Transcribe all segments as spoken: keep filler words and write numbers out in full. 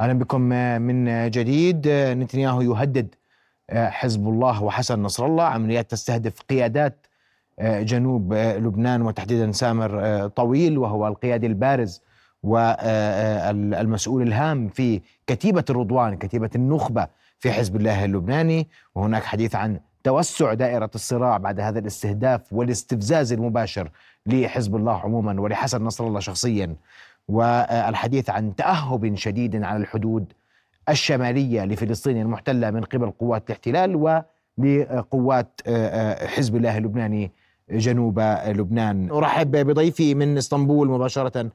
اهلا بكم من جديد. نتنياهو يهدد حزب الله وحسن نصر الله، عمليات تستهدف قيادات جنوب لبنان وتحديدا سامر طويل وهو القيادي البارز والمسؤول الهام في كتيبة الرضوان، كتيبة النخبة في حزب الله اللبناني، وهناك حديث عن توسع دائرة الصراع بعد هذا الاستهداف والاستفزاز المباشر لحزب الله عموما ولحسن نصر الله شخصيا، والحديث عن تأهب شديد على الحدود الشمالية لفلسطين المحتلة من قبل قوات الاحتلال ولقوات حزب الله اللبناني جنوب لبنان. أرحب بضيفي من اسطنبول مباشرة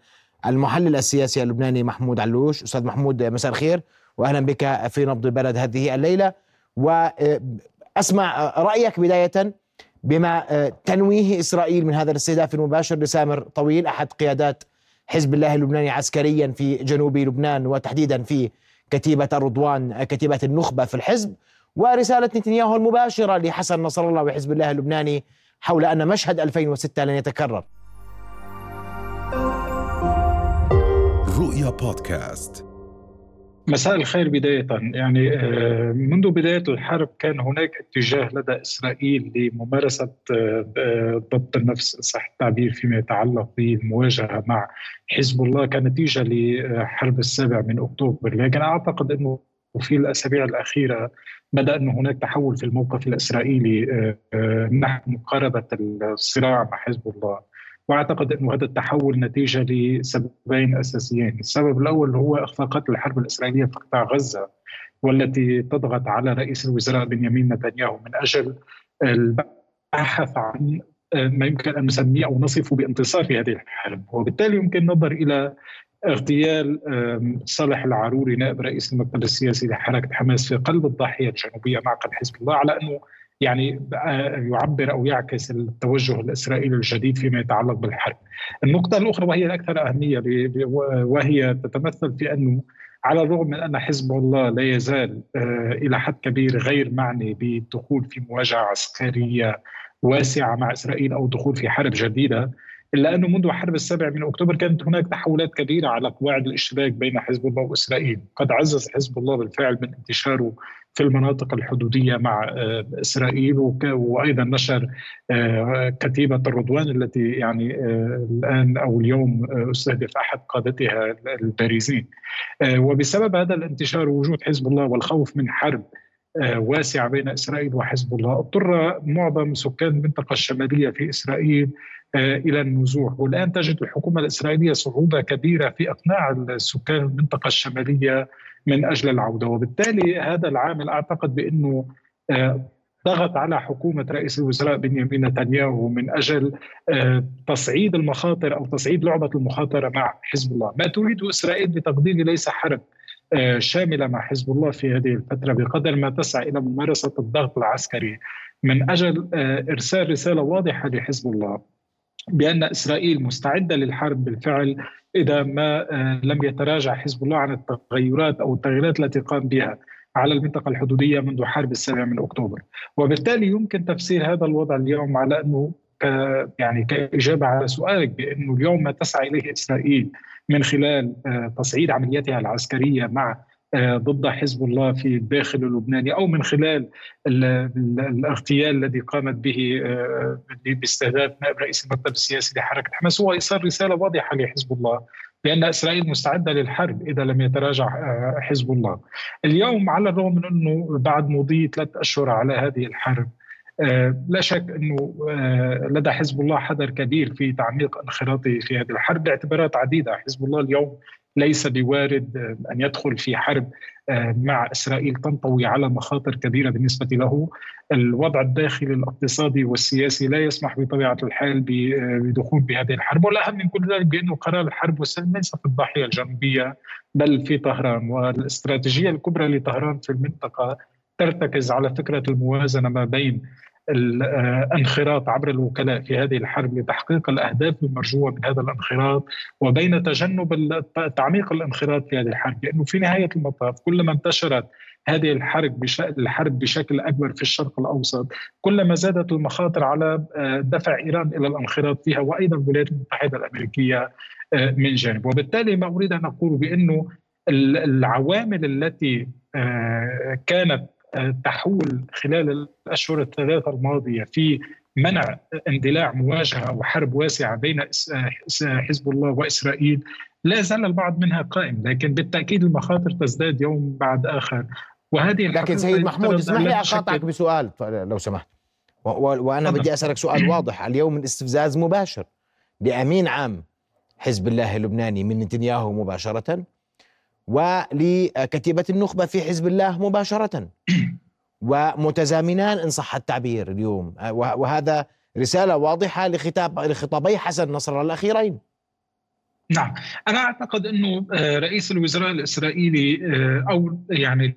المحلل السياسي اللبناني محمود علوش. أستاذ محمود مساء الخير وأهلا بك في نبض البلد هذه الليلة، وأسمع رأيك بداية بما تنويه إسرائيل من هذا الاستهداف المباشر لسامر طويل أحد قيادات حزب الله اللبناني عسكريا في جنوب لبنان وتحديدا في كتيبة الرضوان كتيبة النخبة في الحزب، ورسالة نتنياهو المباشرة لحسن نصر الله وحزب الله اللبناني حول أن مشهد ألفين وستة لن يتكرر. رؤيا بودكاست. مساء الخير. بداية يعني منذ بداية الحرب كان هناك اتجاه لدى إسرائيل لممارسة ضبط النفس صح التعبير فيما يتعلق بالمواجهة مع حزب الله كنتيجة لحرب السابع من أكتوبر، لكن أعتقد أنه وفي الأسابيع الأخيرة بدأ أن هناك تحول في الموقف الإسرائيلي نحو مقاربة الصراع مع حزب الله، وأعتقد أن هذا التحول نتيجة لسببين أساسيين. السبب الأول هو إخفاقات الحرب الإسرائيلية في قطاع غزة والتي تضغط على رئيس الوزراء بنيامين نتنياهو من أجل البحث عن ما يمكن أن نسميه أو نصفه بانتصار في هذه الحرب، وبالتالي يمكن النظر إلى اغتيال صالح العروري نائب رئيس المكتب السياسي لحركة حماس في قلب الضاحية الجنوبية معقل حزب الله على أنه يعني يعبر أو يعكس التوجه الإسرائيلي الجديد فيما يتعلق بالحرب. النقطة الأخرى وهي الأكثر أهمية وهي تتمثل في أنه على الرغم من أن حزب الله لا يزال إلى حد كبير غير معني بالدخول في مواجهة عسكرية واسعة مع إسرائيل أو دخول في حرب جديدة، إلا أنه منذ حرب السابع من أكتوبر كانت هناك تحولات كبيرة على قواعد الاشتباك بين حزب الله وإسرائيل. قد عزز حزب الله بالفعل من انتشاره في المناطق الحدودية مع إسرائيل، وأيضا نشر كتيبة الرضوان التي يعني الآن أو اليوم استهدف أحد قادتها البارزين، وبسبب هذا الانتشار ووجود حزب الله والخوف من حرب واسعة بين إسرائيل وحزب الله اضطر معظم سكان المنطقة الشمالية في إسرائيل إلى النزوح، والآن تجد الحكومة الإسرائيلية صعوبة كبيرة في إقناع سكان المنطقة الشمالية من أجل العودة، وبالتالي هذا العامل أعتقد بأنه ضغط على حكومة رئيس الوزراء بنيامين نتنياهو من أجل تصعيد المخاطر أو تصعيد لعبة المخاطرة مع حزب الله. ما تريد إسرائيل بتقديمه ليس حرب شاملة مع حزب الله في هذه الفترة بقدر ما تسعى إلى ممارسة الضغط العسكري من أجل إرسال رسالة واضحة لحزب الله بأن إسرائيل مستعدة للحرب بالفعل إذا ما لم يتراجع حزب الله عن التغيرات أو التغييرات التي قام بها على المنطقة الحدودية منذ حرب السابع من أكتوبر. وبالتالي يمكن تفسير هذا الوضع اليوم على أنه يعني كإجابة على سؤالك بأنه اليوم ما تسعى إليه إسرائيل من خلال تصعيد عملياتها العسكرية مع ضد حزب الله في الداخل اللبناني أو من خلال الاغتيال الذي قامت به باستهداف نائب رئيس المكتب السياسي لحركة حماس هو إيصال رسالة واضحة لحزب الله بأن إسرائيل مستعدة للحرب إذا لم يتراجع حزب الله. اليوم على الرغم من أنه بعد مضي ثلاثة أشهر على هذه الحرب لا شك أنه لدى حزب الله حذر كبير في تعميق انخراطه في هذه الحرب باعتبارات عديدة. حزب الله اليوم ليس بوارد أن يدخل في حرب مع إسرائيل تنطوي على مخاطر كبيرة بالنسبة له. الوضع الداخلي الاقتصادي والسياسي لا يسمح بطبيعة الحال بدخول بهذه الحرب، والأهم من كل ذلك بأنه قرار الحرب والسلم ليس في الضاحية الجنوبية بل في طهران، والاستراتيجية الكبرى لطهران في المنطقة ترتكز على فكرة الموازنة ما بين الانخراط عبر الوكلاء في هذه الحرب لتحقيق الأهداف المرجوة من هذا الانخراط وبين تجنب تعميق الانخراط في هذه الحرب، لأنه في نهاية المطاف كلما انتشرت هذه الحرب الحرب بشكل أكبر في الشرق الأوسط كلما زادت المخاطر على دفع إيران إلى الانخراط فيها وأيضا الولايات المتحدة الأمريكية من جانب. وبالتالي ما أريد أن أقول بأنه العوامل التي كانت تحول خلال الأشهر الثلاثة الماضية في منع اندلاع مواجهة وحرب واسعة بين حزب الله وإسرائيل لا زال البعض منها قائم، لكن بالتأكيد المخاطر تزداد يوم بعد آخر. وهذه لكن سيد محمود اسمح لي أقاطعك بسؤال لو سمحت، وأنا بدي أسألك سؤال واضح. اليوم الاستفزاز مباشر لأمين عام حزب الله اللبناني من نتنياهو مباشرة، ولكتيبة النخبة في حزب الله مباشرة، ومتزامنان إن صح التعبير اليوم، وهذا رسالة واضحة لخطاب لخطابي حسن نصر الله الأخيرين. نعم، أنا أعتقد أنه رئيس الوزراء الإسرائيلي أو يعني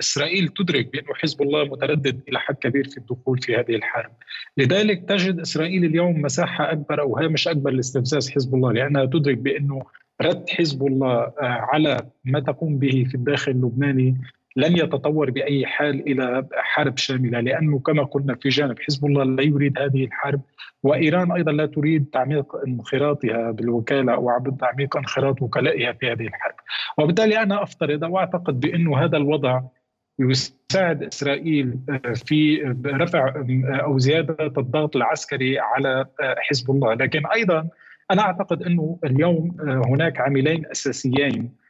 إسرائيل تدرك بأنه حزب الله متردد إلى حد كبير في الدخول في هذه الحرب، لذلك تجد إسرائيل اليوم مساحة أكبر أو هامش أكبر لاستفزاز حزب الله، لأنها تدرك بأنه رد حزب الله على ما تقوم به في الداخل اللبناني لن يتطور بأي حال إلى حرب شاملة، لأنه كما قلنا في جانب حزب الله لا يريد هذه الحرب، وإيران أيضا لا تريد تعميق انخراطها بالوكالة أو عبر تعميق انخراط وكلائها في هذه الحرب. وبالتالي أنا أفترض وأعتقد بأن هذا الوضع يساعد إسرائيل في رفع أو زيادة الضغط العسكري على حزب الله. لكن أيضا أنا أعتقد أنه اليوم هناك عاملين أساسيين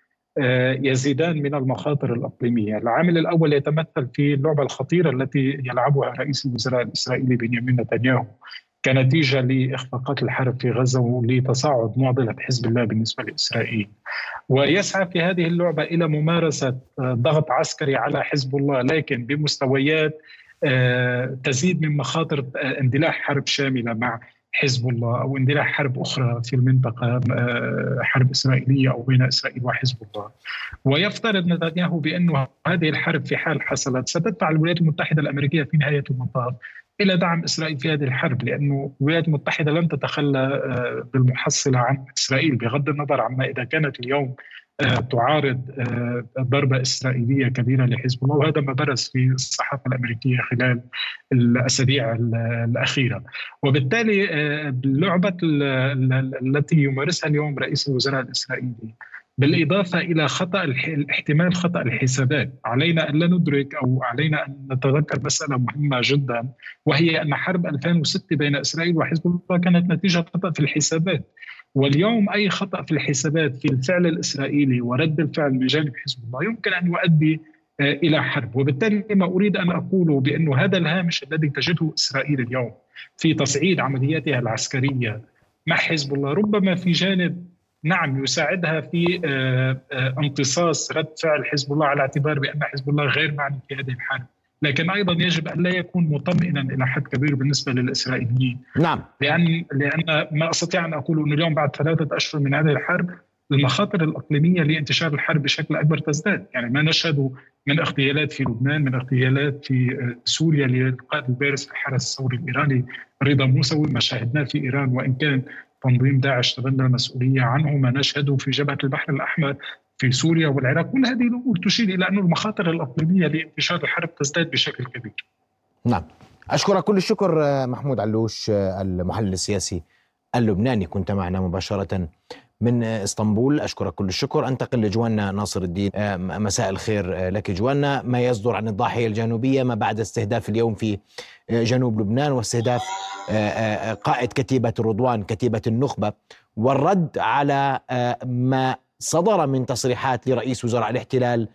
يزيدان من المخاطر الإقليمية. العامل الأول يتمثل في اللعبة الخطيرة التي يلعبها رئيس الوزراء الإسرائيلي بنيامين نتنياهو كنتيجة لإخفاقات الحرب في غزة ولتصاعد معضلة حزب الله بالنسبة لإسرائيل، ويسعى في هذه اللعبة إلى ممارسة ضغط عسكري على حزب الله لكن بمستويات تزيد من مخاطر اندلاع حرب شاملة مع حزب الله أو اندلاع حرب أخرى في المنطقة، حرب إسرائيلية أو بين إسرائيل وحزب الله. ويفترض نتنياهو بأن هذه الحرب في حال حصلت ستدفع الولايات المتحدة الأمريكية في نهاية المطاف إلى دعم إسرائيل في هذه الحرب، لأن الولايات المتحدة لن تتخلى بالمحصلة عن إسرائيل بغض النظر عما إذا كانت اليوم تعارض ضربة إسرائيلية كبيرة لحزب الله، وهذا ما برز في الصحافة الأمريكية خلال الأسابيع الأخيرة. وبالتالي اللعبة التي يمارسها اليوم رئيس الوزراء الإسرائيلي بالإضافة إلى خطأ احتمال خطأ الحسابات، علينا أن لا ندرك أو علينا أن نتذكر مسألة مهمة جدا، وهي أن حرب ألفين وستة بين إسرائيل وحزب الله كانت نتيجة خطأ في الحسابات، واليوم أي خطأ في الحسابات في الفعل الإسرائيلي ورد الفعل من جانب حزب الله يمكن أن يؤدي إلى حرب. وبالتالي ما أريد أن أقوله بأنه هذا الهامش الذي تجده إسرائيل اليوم في تصعيد عملياتها العسكرية مع حزب الله ربما في جانب نعم يساعدها في امتصاص رد فعل حزب الله على اعتبار بأن حزب الله غير معني في هذه الحرب، لكن أيضا يجب أن لا يكون مطمئنا إلى حد كبير بالنسبة للإسرائيليين. نعم. لأن لأن ما أستطيع أن أقوله أنه اليوم بعد ثلاثة أشهر من هذه الحرب المخاطر الإقليمية لانتشار الحرب بشكل أكبر تزداد، يعني ما نشهده من اغتيالات في لبنان، من اغتيالات في سوريا للقائد بارز في الحرس الثوري الإيراني رضا موسوي، ما شاهدناه في إيران وإن كان تنظيم داعش تبنى المسؤولية عنه، ما نشهده في جبهة البحر الأحمر في سوريا والعراق، كل هذه الأمور تشير إلى أن المخاطر الإقليمية لانتشار الحرب تزداد بشكل كبير. نعم، أشكرك كل الشكر محمود علوش المحلل السياسي اللبناني، كنت معنا مباشرة من اسطنبول، أشكرك كل الشكر. أنتقل لجوانا ناصر الدين، مساء الخير لك جوانا. ما يصدر عن الضاحية الجنوبية ما بعد استهداف اليوم في جنوب لبنان واستهداف قائد كتيبة الرضوان كتيبة النخبة والرد على ما صدر من تصريحات لرئيس وزراء الاحتلال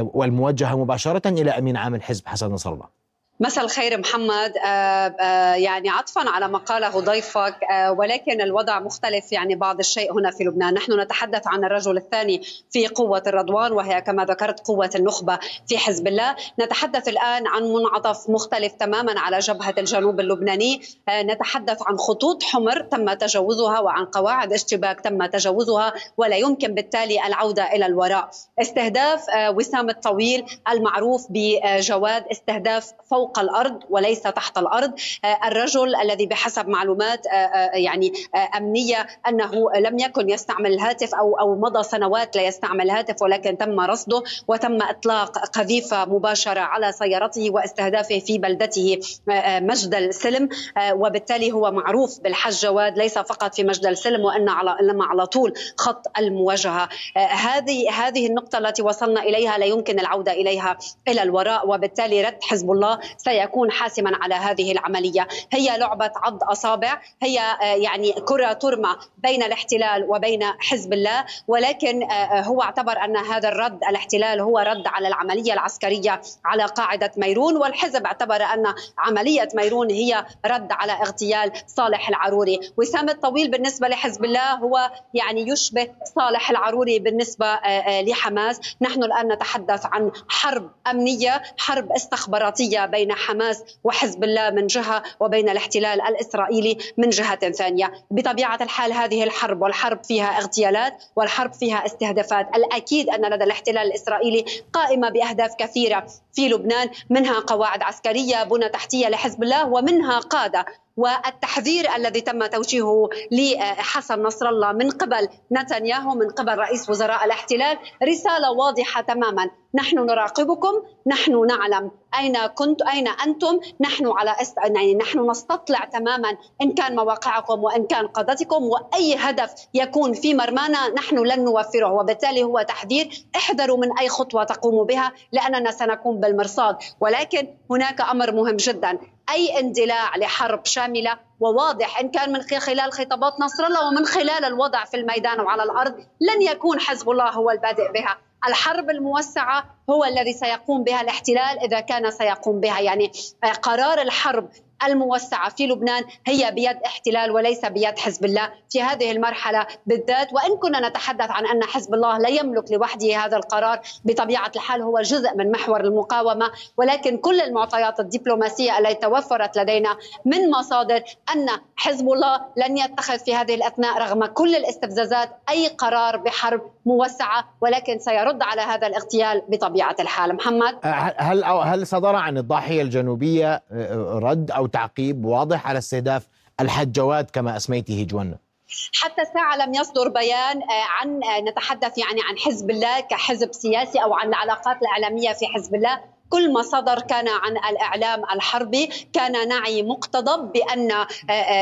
والموجهة مباشرة إلى أمين عام الحزب حسن نصر الله. مساء الخير محمد. آآ آآ يعني عطفا على ما قاله ضيفك، ولكن الوضع مختلف يعني بعض الشيء هنا في لبنان. نحن نتحدث عن الرجل الثاني في قوة الرضوان وهي كما ذكرت قوة النخبة في حزب الله، نتحدث الآن عن منعطف مختلف تماما على جبهة الجنوب اللبناني، نتحدث عن خطوط حمر تم تجاوزها وعن قواعد اشتباك تم تجاوزها ولا يمكن بالتالي العودة إلى الوراء. استهداف وسام الطويل المعروف بجواد، استهداف فوق فوق الأرض وليس تحت الأرض. الرجل الذي بحسب معلومات يعني أمنية أنه لم يكن يستعمل الهاتف أو أو مضى سنوات لا يستعمل الهاتف، ولكن تم رصده وتم إطلاق قذيفة مباشرة على سيارته واستهدافه في بلدته مجد السلم، وبالتالي هو معروف بالحج جواد ليس فقط في مجد السلم وإن على لما على طول خط المواجهة. هذه هذه النقطة التي وصلنا إليها لا يمكن العودة إليها إلى الوراء، وبالتالي رد حزب الله سيكون حاسما على هذه العملية. هي لعبة عض أصابع، هي يعني كرة ترمى بين الاحتلال وبين حزب الله، ولكن هو اعتبر أن هذا الرد الاحتلال هو رد على العملية العسكرية على قاعدة ميرون، والحزب اعتبر أن عملية ميرون هي رد على اغتيال صالح العروري. وسام الطويل بالنسبة لحزب الله هو يعني يشبه صالح العروري بالنسبة لحماس. نحن الآن نتحدث عن حرب أمنية، حرب استخباراتية بين حماس وحزب الله من جهة وبين الاحتلال الإسرائيلي من جهة ثانية. بطبيعة الحال هذه الحرب، والحرب فيها اغتيالات والحرب فيها استهدافات. الأكيد أن لدى الاحتلال الإسرائيلي قائمة بأهداف كثيرة في لبنان، منها قواعد عسكرية، بنى تحتية لحزب الله، ومنها قادة. والتحذير الذي تم توجيهه لحسن نصر الله من قبل نتنياهو، من قبل رئيس وزراء الاحتلال، رسالة واضحة تماما: نحن نراقبكم، نحن نعلم أين كنت أين أنتم، نحن على أس... يعني نحن نستطلع تماما إن كان مواقعكم وإن كان قادتكم، وأي هدف يكون في مرمانا نحن لن نوفره. وبالتالي هو تحذير: احذروا من أي خطوة تقوموا بها لأننا سنكون بالمرصاد. ولكن هناك أمر مهم جدا: أي اندلاع لحرب شاملة وواضح إن كان من خلال خطابات نصر الله ومن خلال الوضع في الميدان وعلى الأرض لن يكون حزب الله هو البادئ بها. الحرب الموسعة هو الذي سيقوم بها الاحتلال إذا كان سيقوم بها. يعني قرار الحرب الموسعة في لبنان هي بيد احتلال وليس بيد حزب الله في هذه المرحلة بالذات. وإن كنا نتحدث عن أن حزب الله لا يملك لوحده هذا القرار، بطبيعة الحال هو جزء من محور المقاومة، ولكن كل المعطيات الدبلوماسية التي توفرت لدينا من مصادر أن حزب الله لن يتخذ في هذه الأثناء رغم كل الاستفزازات أي قرار بحرب موسعة، ولكن سيرد على هذا الاغتيال بطبيعة الحال. محمد، هل هل صدر عن الضاحية الجنوبية رد أو تعقيب واضح على استهداف الحج جواد كما اسميته جوانا؟ حتى الساعة لم يصدر بيان عن، نتحدث يعني عن حزب الله كحزب سياسي أو عن العلاقات الإعلامية في حزب الله. كل ما صدر كان عن الإعلام الحربي، كان نعي مقتضب بأن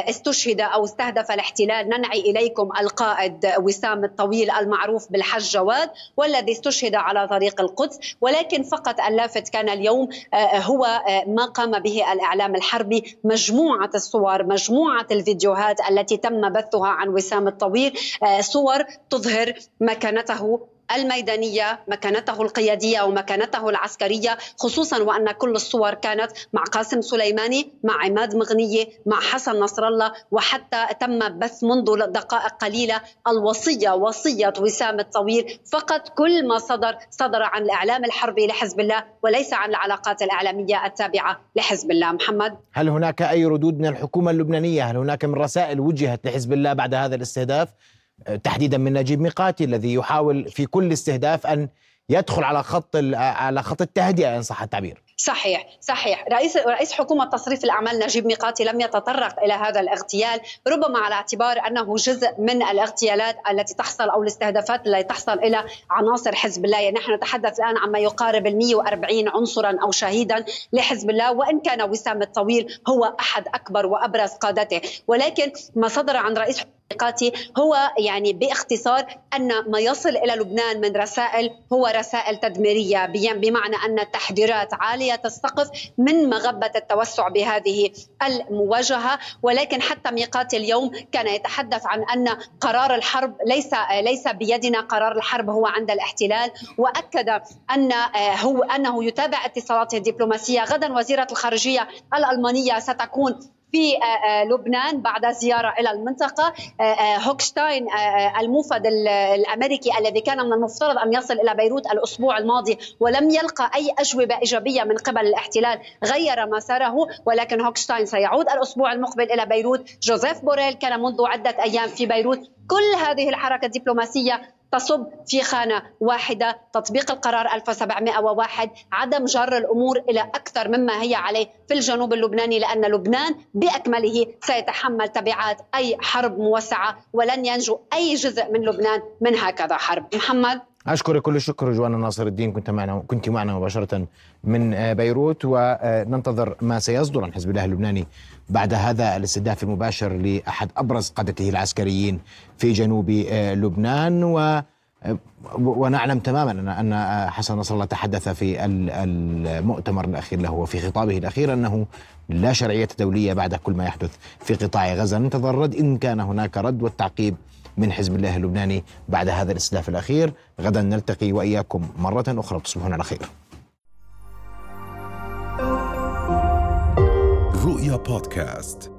استشهد أو استهدف الاحتلال، ننعي إليكم القائد وسام الطويل المعروف بالحج جواد والذي استشهد على طريق القدس. ولكن فقط اللافت كان اليوم هو ما قام به الإعلام الحربي، مجموعة الصور، مجموعة الفيديوهات التي تم بثها عن وسام الطويل، صور تظهر مكانته الميدانية، مكانته القيادية ومكانته العسكرية، خصوصا وأن كل الصور كانت مع قاسم سليماني، مع عماد مغنية، مع حسن نصر الله. وحتى تم بث منذ دقائق قليلة الوصية، وصية وسام الطويل. فقط كل ما صدر صدر عن الإعلام الحربي لحزب الله وليس عن العلاقات الإعلامية التابعة لحزب الله. محمد، هل هناك أي ردود من الحكومة اللبنانية؟ هل هناك من رسائل وجهت لحزب الله بعد هذا الاستهداف؟ تحديدا من نجيب ميقاتي الذي يحاول في كل استهداف أن يدخل على خط على خط التهدئة إن صح التعبير. صحيح صحيح، رئيس رئيس حكومة تصريف الأعمال نجيب ميقاتي لم يتطرق إلى هذا الاغتيال، ربما على اعتبار أنه جزء من الاغتيالات التي تحصل أو الاستهدافات التي تحصل إلى عناصر حزب الله. يعني نحن نتحدث الآن عما يقارب ال مئة وأربعين عنصرا أو شهيدا لحزب الله، وإن كان وسام الطويل هو أحد أكبر وأبرز قادته. ولكن ما صدر عن رئيس حكومة هو يعني باختصار أن ما يصل إلى لبنان من رسائل هو رسائل تدميرية، بمعنى أن التحذيرات عالية السقف من مغبة التوسع بهذه المواجهة. ولكن حتى ميقات اليوم كان يتحدث عن أن قرار الحرب ليس ليس بيدنا، قرار الحرب هو عند الاحتلال، وأكد أن هو أنه يتابع اتصالاته الدبلوماسية. غدا وزيرة الخارجية الألمانية ستكون في لبنان بعد زيارة إلى المنطقة. هوكشتاين الموفد الأمريكي الذي كان من المفترض أن يصل إلى بيروت الأسبوع الماضي ولم يلقى أي أجوبة إيجابية من قبل الاحتلال غير مساره، ولكن هوكشتاين سيعود الأسبوع المقبل إلى بيروت. جوزيف بوريل كان منذ عدة أيام في بيروت. كل هذه الحركة الدبلوماسية تصب في خانة واحدة، تطبيق القرار ألف وسبعمئة وواحد، عدم جر الأمور إلى أكثر مما هي عليه في الجنوب اللبناني، لأن لبنان بأكمله سيتحمل تبعات أي حرب موسعة ولن ينجو أي جزء من لبنان من هكذا حرب. محمد، أشكر كل الشكر جوانا ناصر الدين، كنت معنا كنت معنا مباشرة من بيروت، وننتظر ما سيصدر عن حزب الله اللبناني بعد هذا الاستهداف المباشر لأحد أبرز قادته العسكريين في جنوب لبنان. و ونعلم تماما أن حسن نصر الله تحدث في المؤتمر الأخير له وفي خطابه الأخير أنه لا شرعية دولية بعد كل ما يحدث في قطاع غزة. ننتظر رد إن كان هناك رد والتعقيب من حزب الله اللبناني بعد هذا الاستهداف الأخير. غدا نلتقي وإياكم مرة أخرى، تصبحون على خير. رؤيا بودكاست.